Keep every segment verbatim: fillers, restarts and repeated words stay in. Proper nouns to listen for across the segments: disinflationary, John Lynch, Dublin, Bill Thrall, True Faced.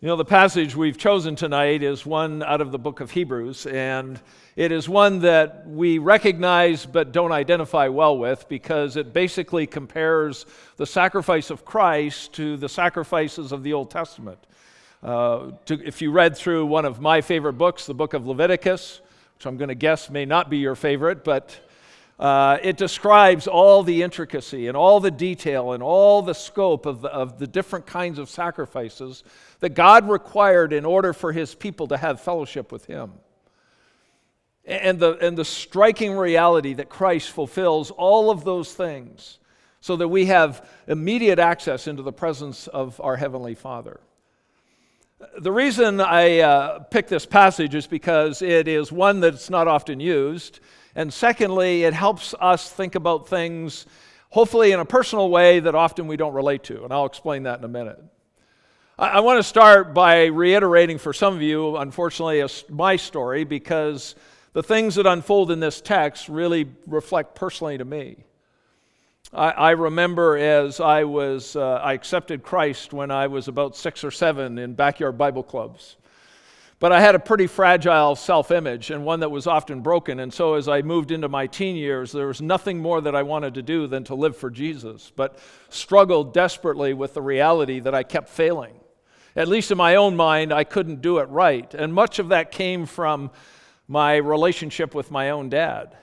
You know, the passage we've chosen tonight is one out of the book of Hebrews, and it is one that we recognize but don't identify well with because it basically compares the sacrifice of Christ to the sacrifices of the Old Testament. Uh, to, if you read through one of my favorite books, the book of Leviticus, which I'm going to guess may not be your favorite, but uh, it describes all the intricacy and all the detail and all the scope of the, of the different kinds of sacrifices that God required in order for his people to have fellowship with him. And the, and the striking reality that Christ fulfills all of those things so that we have immediate access into the presence of our Heavenly Father. The reason I uh, picked this passage is because it is one that's not often used, and secondly, it helps us think about things, hopefully in a personal way, that often we don't relate to, and I'll explain that in a minute. I want to start by reiterating for some of you, unfortunately, my story, because the things that unfold in this text really reflect personally to me. I, I remember as I was, uh, I accepted Christ when I was about six or seven in backyard Bible clubs. But I had a pretty fragile self-image and one that was often broken. And so as I moved into my teen years, there was nothing more that I wanted to do than to live for Jesus, but struggled desperately with the reality that I kept failing. At least in my own mind, I couldn't do it right. And much of that came from my relationship with my own dad.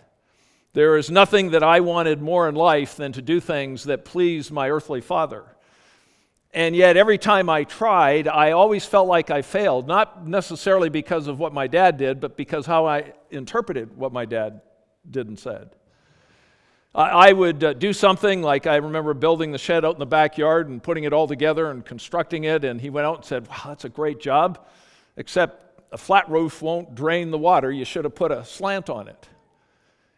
There is nothing that I wanted more in life than to do things that pleased my earthly father. And yet every time I tried, I always felt like I failed, not necessarily because of what my dad did, but because how I interpreted what my dad did and said. I would do something, like I remember building the shed out in the backyard and putting it all together and constructing it, and he went out and said, wow, that's a great job, except a flat roof won't drain the water. You should have put a slant on it.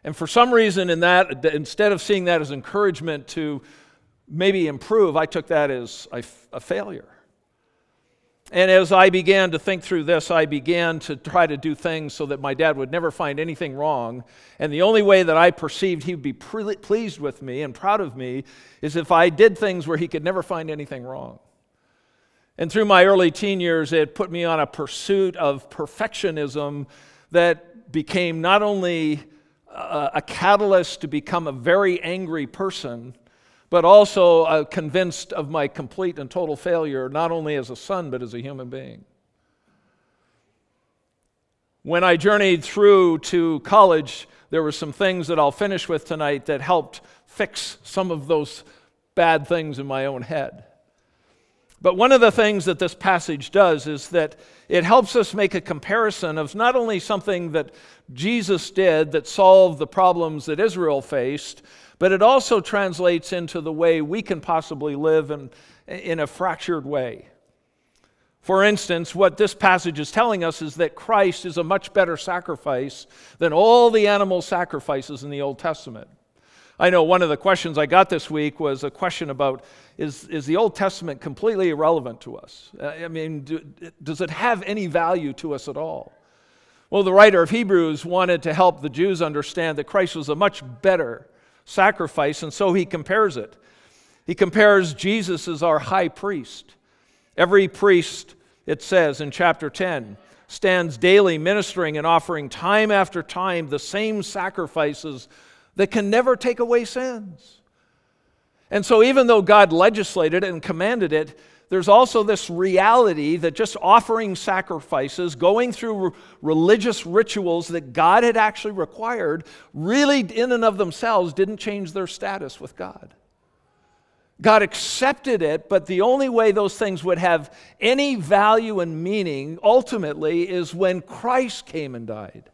And for some reason in that, instead of seeing that as encouragement to maybe improve, I took that as a, a failure. And as I began to think through this, I began to try to do things so that my dad would never find anything wrong. And the only way that I perceived he would be pre- pleased with me and proud of me is if I did things where he could never find anything wrong. And through my early teen years, it put me on a pursuit of perfectionism that became not only a, a catalyst to become a very angry person, but also uh, convinced of my complete and total failure, not only as a son, but as a human being. When I journeyed through to college, there were some things that I'll finish with tonight that helped fix some of those bad things in my own head. But one of the things that this passage does is that it helps us make a comparison of not only something that Jesus did that solved the problems that Israel faced, but it also translates into the way we can possibly live in, in a fractured way. For instance, what this passage is telling us is that Christ is a much better sacrifice than all the animal sacrifices in the Old Testament. I know one of the questions I got this week was a question about, is, is the Old Testament completely irrelevant to us? I mean, do, does it have any value to us at all? Well, the writer of Hebrews wanted to help the Jews understand that Christ was a much better sacrifice, and so he compares it. He compares Jesus as our high priest. Every priest, it says in chapter ten, stands daily ministering and offering time after time the same sacrifices that can never take away sins. And so even though God legislated and commanded it, there's also this reality that just offering sacrifices, going through religious rituals that God had actually required, really in and of themselves didn't change their status with God. God accepted it, but the only way those things would have any value and meaning ultimately is when Christ came and died.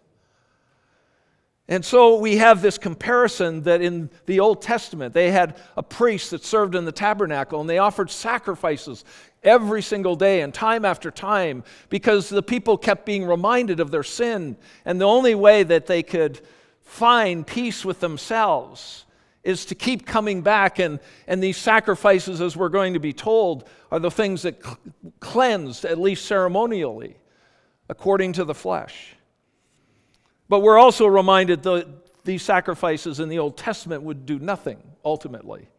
And so we have this comparison that in the Old Testament, they had a priest that served in the tabernacle and they offered sacrifices every single day and time after time because the people kept being reminded of their sin. And the only way that they could find peace with themselves is to keep coming back. And, and these sacrifices, as we're going to be told, are the things that cl- cleansed, at least ceremonially, according to the flesh. But we're also reminded that these sacrifices in the Old Testament would do nothing, ultimately.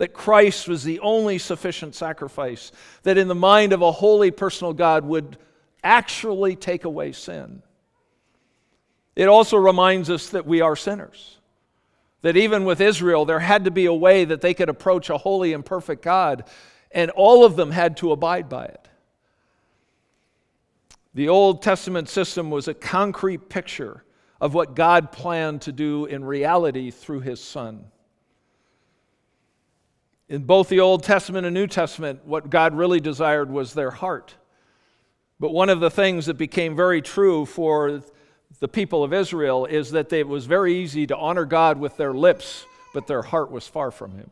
that Christ was the only sufficient sacrifice that in the mind of a holy personal God would actually take away sin. It also reminds us that we are sinners. That even with Israel, there had to be a way that they could approach a holy and perfect God, and all of them had to abide by it. The Old Testament system was a concrete picture of what God planned to do in reality through His Son. In both the Old Testament and New Testament, what God really desired was their heart. But one of the things that became very true for the people of Israel is that it was very easy to honor God with their lips, but their heart was far from Him.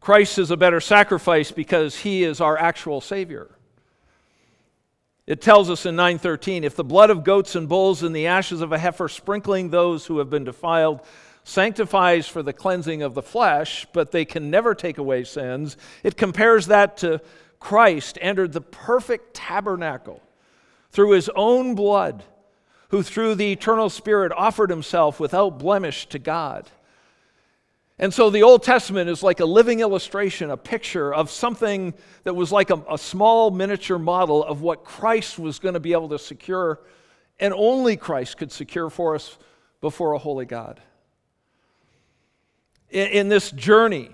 Christ is a better sacrifice because He is our actual Savior. It tells us in nine thirteen, if the blood of goats and bulls and the ashes of a heifer sprinkling those who have been defiled sanctifies for the cleansing of the flesh, but they can never take away sins, it compares that to Christ entered the perfect tabernacle through His own blood, who through the eternal Spirit offered Himself without blemish to God. And so the Old Testament is like a living illustration, a picture of something that was like a, a small miniature model of what Christ was going to be able to secure, and only Christ could secure for us before a holy God. In, in this journey,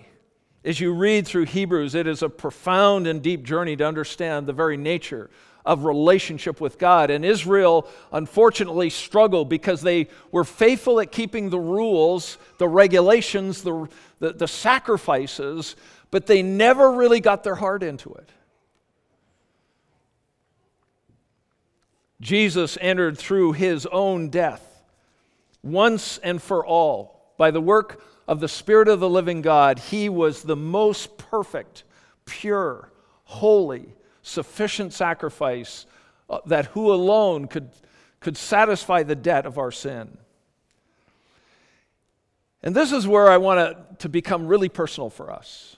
as you read through Hebrews, it is a profound and deep journey to understand the very nature of relationship with God. And Israel, unfortunately, struggled because they were faithful at keeping the rules, the regulations, the, the, the sacrifices, but they never really got their heart into it. Jesus entered through His own death, once and for all. By the work of the Spirit of the living God, He was the most perfect, pure, holy, sufficient sacrifice that who alone could, could satisfy the debt of our sin. And this is where I want it to become really personal for us.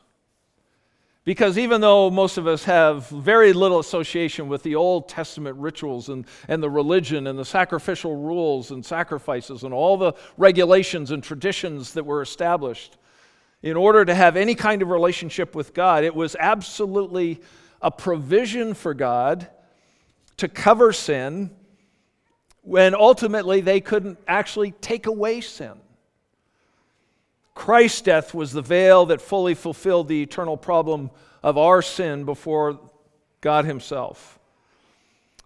Because even though most of us have very little association with the Old Testament rituals and, and the religion and the sacrificial rules and sacrifices and all the regulations and traditions that were established, in order to have any kind of relationship with God, it was absolutely a provision for God to cover sin when ultimately they couldn't actually take away sin. Christ's death was the veil that fully fulfilled the eternal problem of our sin before God Himself.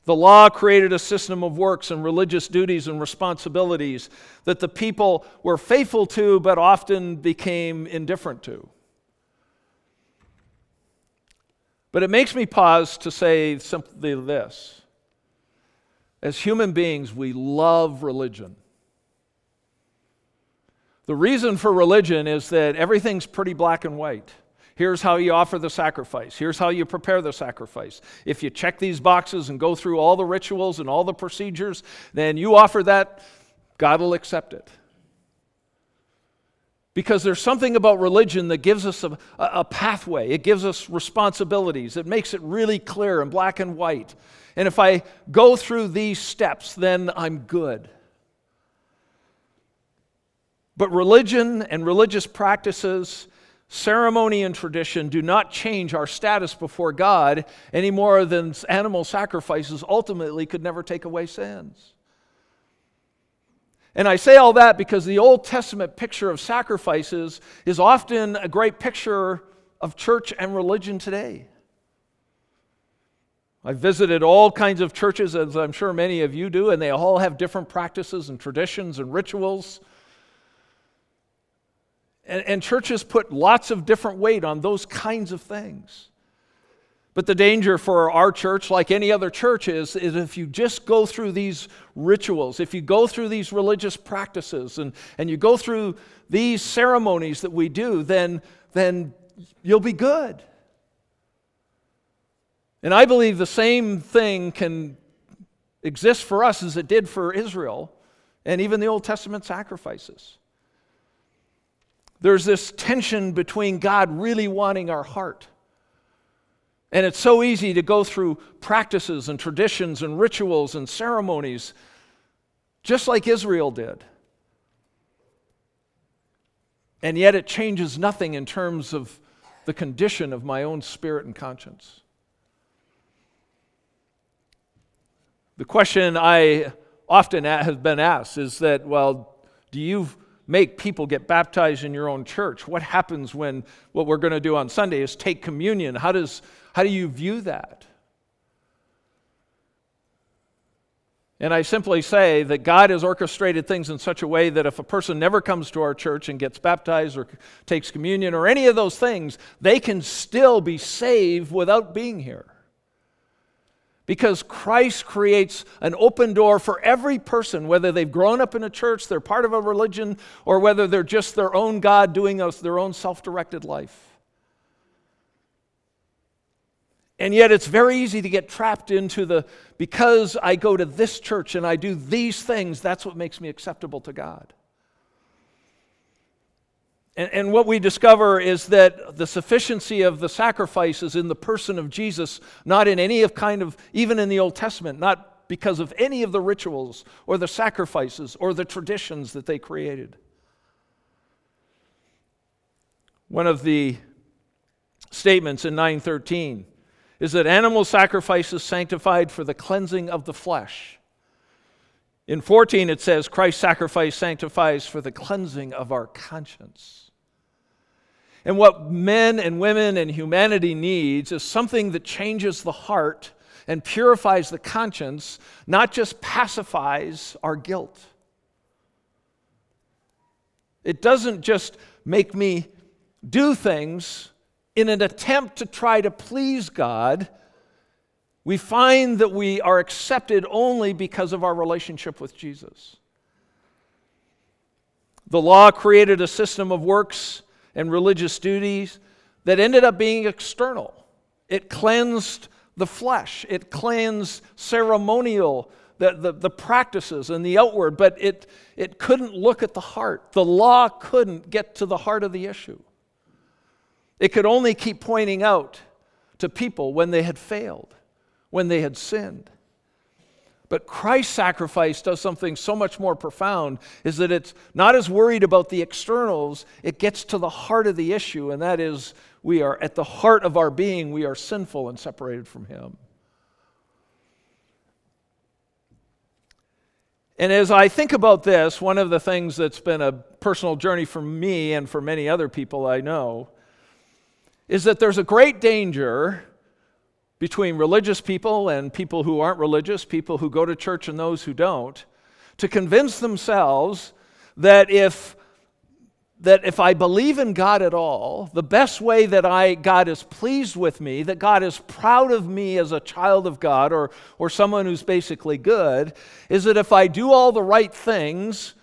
The law created a system of works and religious duties and responsibilities that the people were faithful to but often became indifferent to. But it makes me pause to say simply this. As human beings, we love religion. The reason for religion is that everything's pretty black and white. Here's how you offer the sacrifice. Here's how you prepare the sacrifice. If you check these boxes and go through all the rituals and all the procedures, then you offer that, God will accept it. Because there's something about religion that gives us a, a pathway. It gives us responsibilities. It makes it really clear and black and white. And if I go through these steps, then I'm good. But religion and religious practices, ceremony and tradition do not change our status before God any more than animal sacrifices ultimately could never take away sins. And I say all that because the Old Testament picture of sacrifices is often a great picture of church and religion today. I visited all kinds of churches, as I'm sure many of you do, and they all have different practices and traditions and rituals. And, and churches put lots of different weight on those kinds of things. But the danger for our church, like any other church, is, is if you just go through these rituals, if you go through these religious practices, and, and you go through these ceremonies that we do, then, then you'll be good. And I believe the same thing can exist for us as it did for Israel and even the Old Testament sacrifices. There's this tension between God really wanting our heart. And it's so easy to go through practices and traditions and rituals and ceremonies, just like Israel did. And yet it changes nothing in terms of the condition of my own spirit and conscience. The question I often have been asked is that, well, do you make people get baptized in your own church? What happens when what we're going to do on Sunday is take communion? How does how do you view that? And I simply say that God has orchestrated things in such a way that if a person never comes to our church and gets baptized or takes communion or any of those things, they can still be saved without being here. Because Christ creates an open door for every person, whether they've grown up in a church, they're part of a religion, or whether they're just their own God doing their own self-directed life. And yet it's very easy to get trapped into the, because I go to this church and I do these things, that's what makes me acceptable to God. And, and what we discover is that the sufficiency of the sacrifice is in the person of Jesus, not in any of kind of, even in the Old Testament, not because of any of the rituals or the sacrifices or the traditions that they created. One of the statements in nine thirteen is that animal sacrifices sanctified for the cleansing of the flesh. In fourteen it says, Christ's sacrifice sanctifies for the cleansing of our conscience. And what men and women and humanity needs is something that changes the heart and purifies the conscience, not just pacifies our guilt. It doesn't just make me do things in an attempt to try to please God. We find that we are accepted only because of our relationship with Jesus. The law created a system of works and religious duties that ended up being external. It cleansed the flesh. It cleansed ceremonial, the, the, the practices and the outward, but it, it couldn't look at the heart. The law couldn't get to the heart of the issue. It could only keep pointing out to people when they had failed, when they had sinned. But Christ's sacrifice does something so much more profound, is that it's not as worried about the externals, it gets to the heart of the issue, and that is, we are at the heart of our being, we are sinful and separated from Him. And as I think about this, one of the things that's been a personal journey for me and for many other people I know is that there's a great danger between religious people and people who aren't religious, people who go to church and those who don't, to convince themselves that if that if I believe in God at all, the best way that I God is pleased with me, that God is proud of me as a child of God or, or someone who's basically good, is that if I do all the right things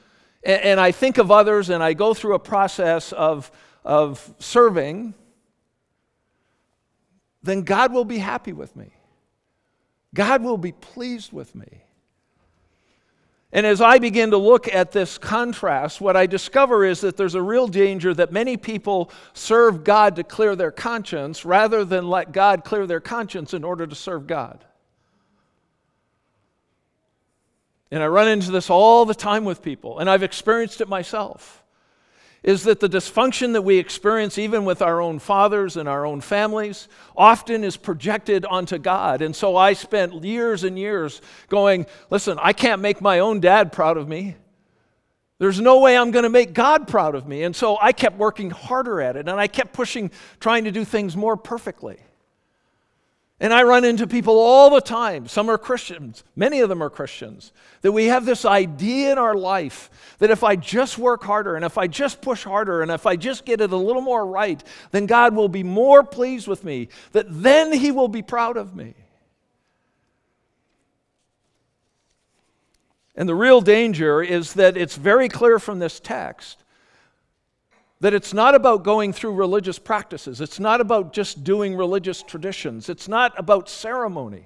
and, and I think of others and I go through a process of, of serving, then God will be happy with me. God will be pleased with me. And as I begin to look at this contrast, what I discover is that there's a real danger that many people serve God to clear their conscience rather than let God clear their conscience in order to serve God. And I run into this all the time with people, and I've experienced it myself. Is that the dysfunction that we experience even with our own fathers and our own families often is projected onto God. And so I spent years and years going, listen, I can't make my own dad proud of me. There's no way I'm going to make God proud of me. And so I kept working harder at it, and I kept pushing, trying to do things more perfectly. And I run into people all the time, some are Christians, many of them are Christians, that we have this idea in our life that if I just work harder and if I just push harder and if I just get it a little more right, then God will be more pleased with me, that then He will be proud of me. And the real danger is that it's very clear from this text that it's not about going through religious practices. It's not about just doing religious traditions. It's not about ceremony.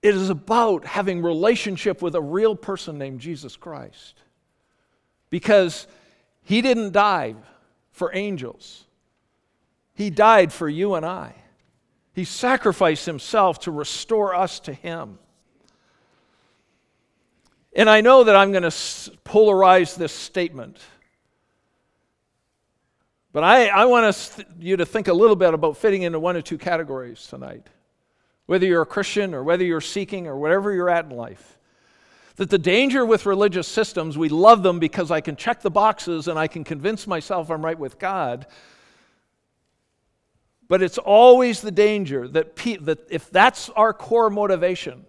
It is about having relationship with a real person named Jesus Christ. Because He didn't die for angels. He died for you and I. He sacrificed Himself to restore us to Him. And I know that I'm going to polarize this statement. But I, I want us th- you to think a little bit about fitting into one of two categories tonight. Whether you're a Christian or whether you're seeking or whatever you're at in life. That the danger with religious systems, we love them because I can check the boxes and I can convince myself I'm right with God. But it's always the danger that, pe- that if that's our core motivation,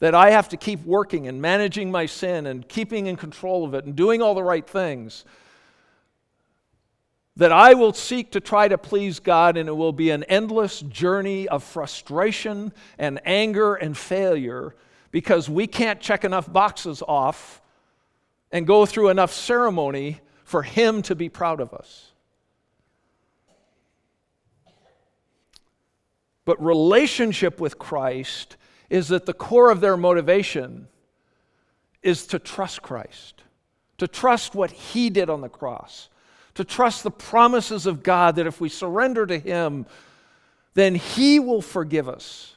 that I have to keep working and managing my sin and keeping in control of it and doing all the right things, that I will seek to try to please God, and it will be an endless journey of frustration and anger and failure because we can't check enough boxes off and go through enough ceremony for Him to be proud of us. But relationship with Christ is that the core of their motivation is to trust Christ, to trust what He did on the cross, to trust the promises of God that if we surrender to Him, then He will forgive us.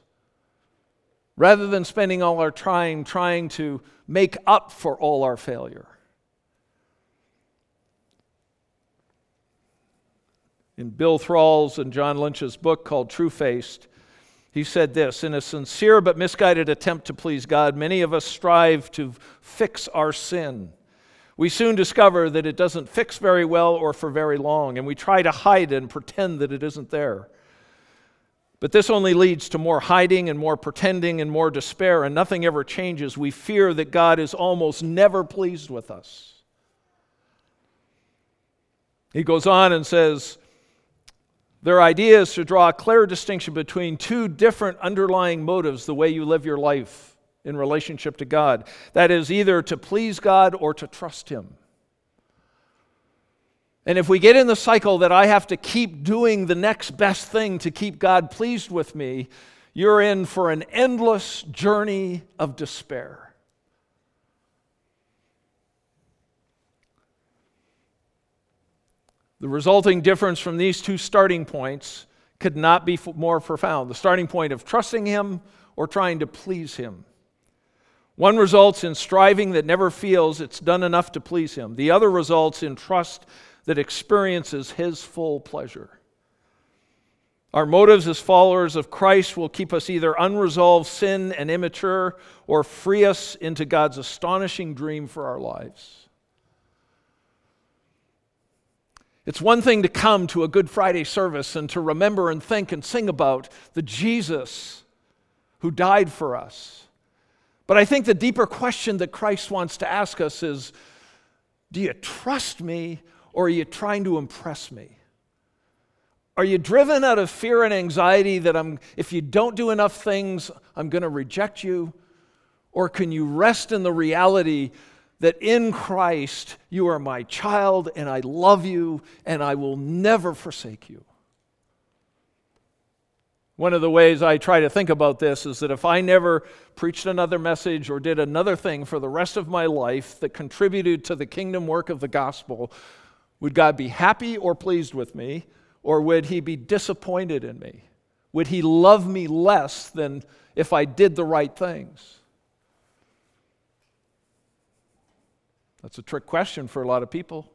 Rather than spending all our time trying to make up for all our failure. In Bill Thrall's and John Lynch's book called True Faced, he said this, "In a sincere but misguided attempt to please God, many of us strive to fix our sin. We soon discover that it doesn't fix very well or for very long, and we try to hide it and pretend that it isn't there. But this only leads to more hiding and more pretending and more despair, and nothing ever changes. We fear that God is almost never pleased with us." He goes on and says, "Their idea is to draw a clear distinction between two different underlying motives, the way you live your life in relationship to God. That is either to please God or to trust Him. And if we get in the cycle that I have to keep doing the next best thing to keep God pleased with me, you're in for an endless journey of despair." The resulting difference from these two starting points could not be more profound. The starting point of trusting Him or trying to please Him. One results in striving that never feels it's done enough to please Him. The other results in trust that experiences His full pleasure. Our motives as followers of Christ will keep us either unresolved sin and immature or free us into God's astonishing dream for our lives. It's one thing to come to a Good Friday service and to remember and think and sing about the Jesus who died for us. But I think the deeper question that Christ wants to ask us is, do you trust me or are you trying to impress me? Are you driven out of fear and anxiety that I'm, if you don't do enough things, I'm going to reject you? Or can you rest in the reality that in Christ you are my child and I love you and I will never forsake you? One of the ways I try to think about this is that if I never preached another message or did another thing for the rest of my life that contributed to the kingdom work of the gospel, would God be happy or pleased with me, or would He be disappointed in me? Would He love me less than if I did the right things? That's a trick question for a lot of people.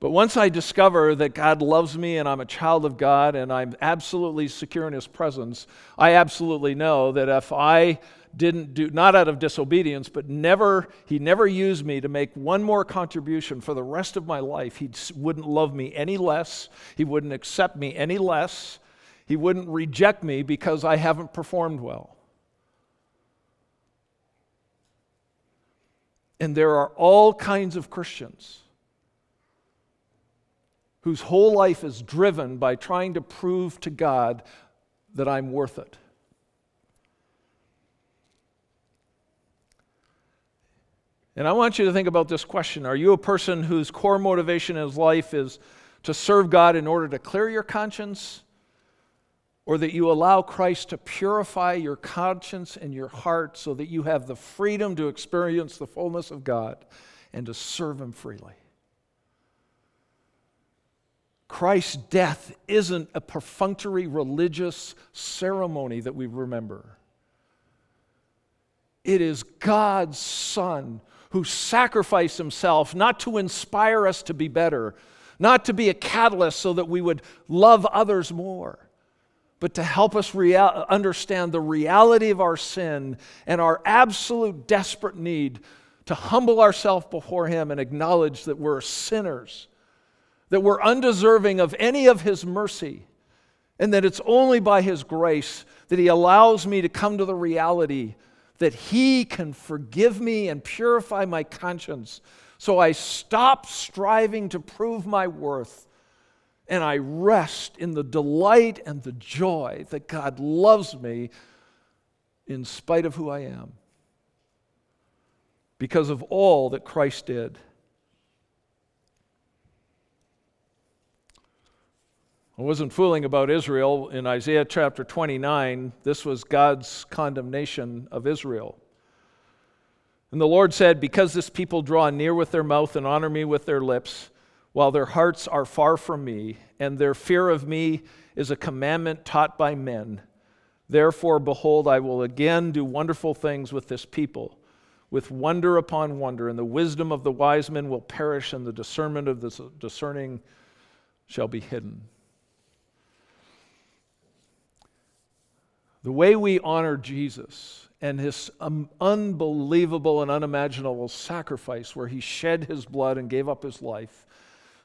But once I discover that God loves me and I'm a child of God and I'm absolutely secure in His presence, I absolutely know that if I didn't do, not out of disobedience, but never, He never used me to make one more contribution for the rest of my life, He wouldn't love me any less, He wouldn't accept me any less, He wouldn't reject me because I haven't performed well. And there are all kinds of Christians whose whole life is driven by trying to prove to God that I'm worth it. And I want you to think about this question. Are you a person whose core motivation in his life is to serve God in order to clear your conscience, or that you allow Christ to purify your conscience and your heart so that you have the freedom to experience the fullness of God and to serve Him freely? Christ's death isn't a perfunctory religious ceremony that we remember. It is God's Son who sacrificed himself not to inspire us to be better, not to be a catalyst so that we would love others more, but to help us real- understand the reality of our sin and our absolute desperate need to humble ourselves before him and acknowledge that we're sinners, that we're undeserving of any of his mercy, and that it's only by his grace that he allows me to come to the reality that he can forgive me and purify my conscience. So I stop striving to prove my worth, and I rest in the delight and the joy that God loves me in spite of who I am, because of all that Christ did. I wasn't fooling about Israel. In Isaiah chapter twenty-nine, this was God's condemnation of Israel. And the Lord said, "Because this people draw near with their mouth and honor me with their lips, while their hearts are far from me, and their fear of me is a commandment taught by men, therefore, behold, I will again do wonderful things with this people, with wonder upon wonder, and the wisdom of the wise men will perish, and the discernment of the discerning shall be hidden." The way we honor Jesus and his um, unbelievable and unimaginable sacrifice where he shed his blood and gave up his life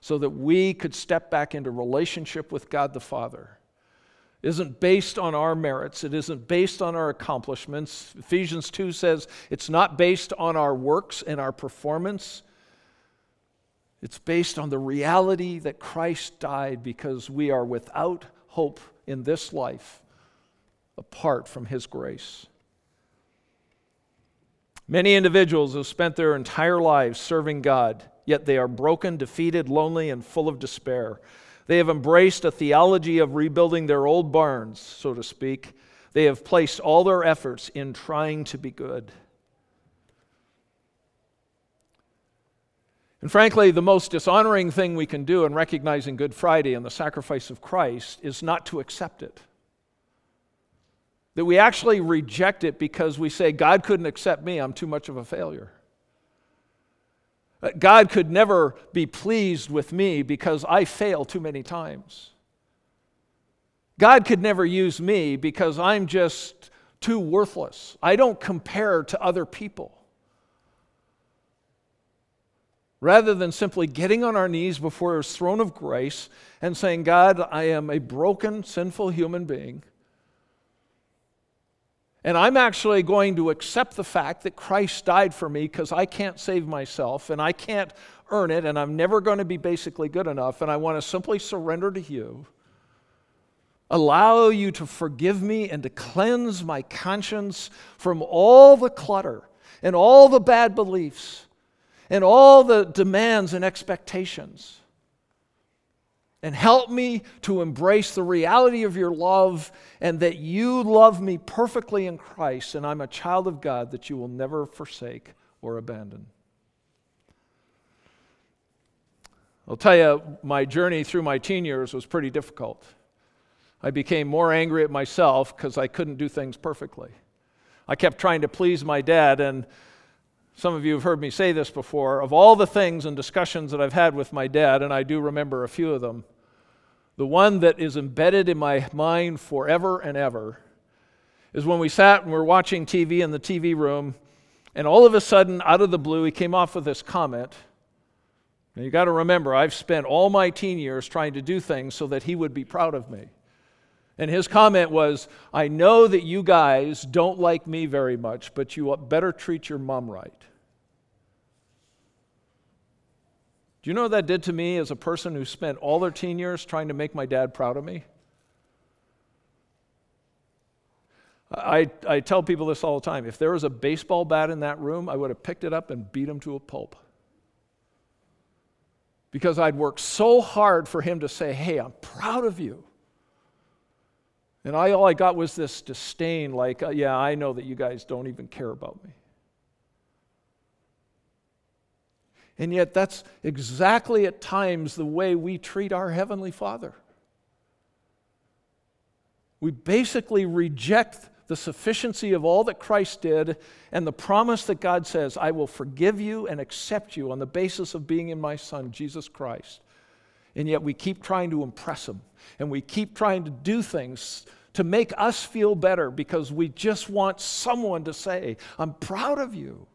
so that we could step back into relationship with God the Father isn't based on our merits. It isn't based on our accomplishments. Ephesians two says it's not based on our works and our performance. It's based on the reality that Christ died because we are without hope in this life apart from his grace. Many individuals have spent their entire lives serving God, yet they are broken, defeated, lonely, and full of despair. They have embraced a theology of rebuilding their old barns, so to speak. They have placed all their efforts in trying to be good. And frankly, the most dishonoring thing we can do in recognizing Good Friday and the sacrifice of Christ is not to accept it. That we actually reject it because we say, God couldn't accept me, I'm too much of a failure. God could never be pleased with me because I fail too many times. God could never use me because I'm just too worthless. I don't compare to other people. Rather than simply getting on our knees before his throne of grace and saying, God, I am a broken, sinful human being, and I'm actually going to accept the fact that Christ died for me because I can't save myself and I can't earn it and I'm never going to be basically good enough, and I want to simply surrender to you. Allow you to forgive me and to cleanse my conscience from all the clutter and all the bad beliefs and all the demands and expectations. And help me to embrace the reality of your love and that you love me perfectly in Christ, and I'm a child of God that you will never forsake or abandon. I'll tell you, my journey through my teen years was pretty difficult. I became more angry at myself because I couldn't do things perfectly. I kept trying to please my dad, and some of you have heard me say this before. Of all the things and discussions that I've had with my dad, and I do remember a few of them, the one that is embedded in my mind forever and ever is when we sat and we were watching T V in the T V room, and all of a sudden, out of the blue, he came off with this comment. Now, you got to remember, I've spent all my teen years trying to do things so that he would be proud of me. And his comment was, I know that you guys don't like me very much, but you better treat your mom right. Do you know what that did to me as a person who spent all their teen years trying to make my dad proud of me? I, I tell people this all the time. If there was a baseball bat in that room, I would have picked it up and beat him to a pulp. Because I'd worked so hard for him to say, hey, I'm proud of you. And I, all I got was this disdain, like, yeah, I know that you guys don't even care about me. And yet that's exactly at times the way we treat our Heavenly Father. We basically reject the sufficiency of all that Christ did, and the promise that God says, I will forgive you and accept you on the basis of being in my Son, Jesus Christ. And yet we keep trying to impress him, and we keep trying to do things to make us feel better because we just want someone to say, I'm proud of you.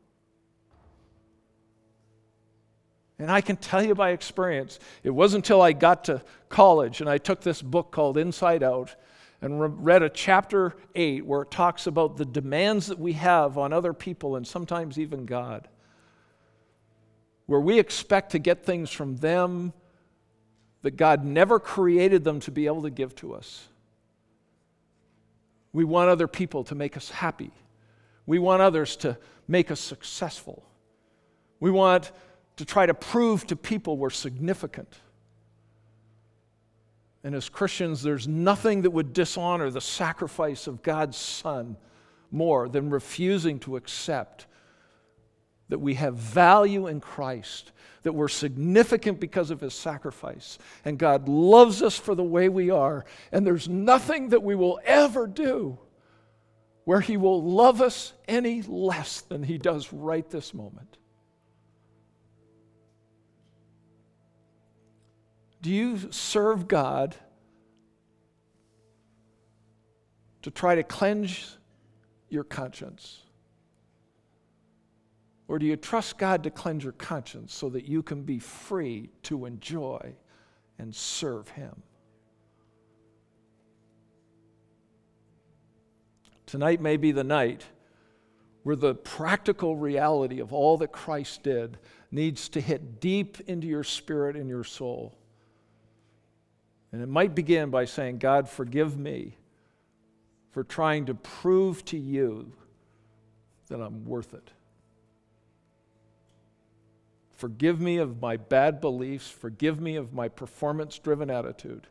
And I can tell you by experience, it wasn't until I got to college and I took this book called Inside Out and re- read a chapter eight where it talks about the demands that we have on other people and sometimes even God, where we expect to get things from them that God never created them to be able to give to us. We want other people to make us happy. We want others to make us successful. We want to try to prove to people we're significant. And as Christians, there's nothing that would dishonor the sacrifice of God's Son more than refusing to accept that we have value in Christ, that we're significant because of his sacrifice, and God loves us for the way we are, and there's nothing that we will ever do where he will love us any less than he does right this moment. Do you serve God to try to cleanse your conscience? Or do you trust God to cleanse your conscience so that you can be free to enjoy and serve him? Tonight may be the night where the practical reality of all that Christ did needs to hit deep into your spirit and your soul. And it might begin by saying, God, forgive me for trying to prove to you that I'm worth it. Forgive me of my bad beliefs. Forgive me of my performance-driven attitude.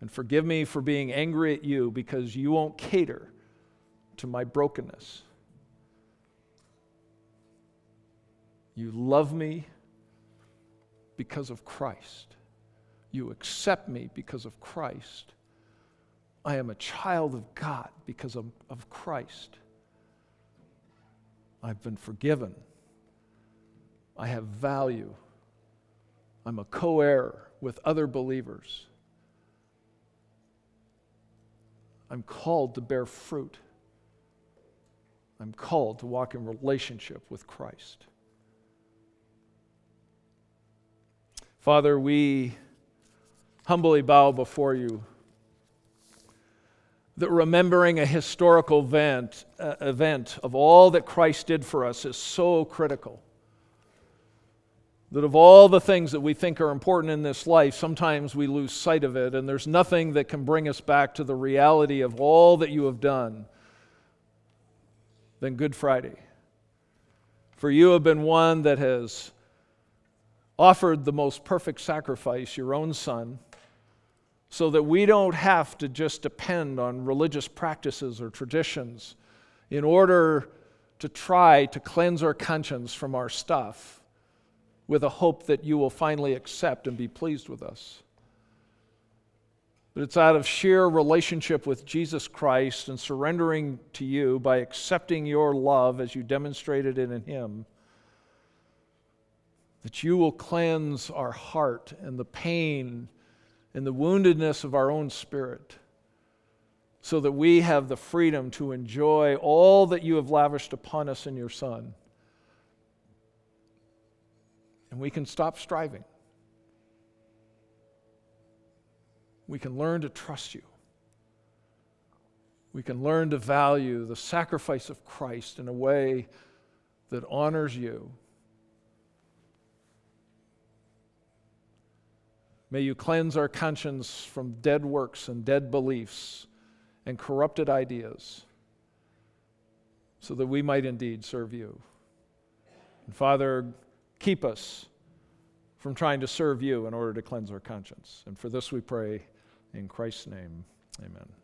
And forgive me for being angry at you because you won't cater to my brokenness. You love me because of Christ. You accept me because of Christ. I am a child of God because of, of Christ. I've been forgiven. I have value. I'm a co-heir with other believers. I'm called to bear fruit. I'm called to walk in relationship with Christ. Father, we humbly bow before you, that remembering a historical event, uh, event of all that Christ did for us is so critical. That of all the things that we think are important in this life, sometimes we lose sight of it, and there's nothing that can bring us back to the reality of all that you have done than Good Friday. For you have been one that has offered the most perfect sacrifice, your own Son, so that we don't have to just depend on religious practices or traditions in order to try to cleanse our conscience from our stuff with a hope that you will finally accept and be pleased with us. But it's out of sheer relationship with Jesus Christ and surrendering to you by accepting your love as you demonstrated it in him that you will cleanse our heart and the pain and the woundedness of our own spirit, so that we have the freedom to enjoy all that you have lavished upon us in your Son. And we can stop striving. We can learn to trust you. We can learn to value the sacrifice of Christ in a way that honors you. May you cleanse our conscience from dead works and dead beliefs and corrupted ideas so that we might indeed serve you. And Father, keep us from trying to serve you in order to cleanse our conscience. And for this we pray in Christ's name, amen.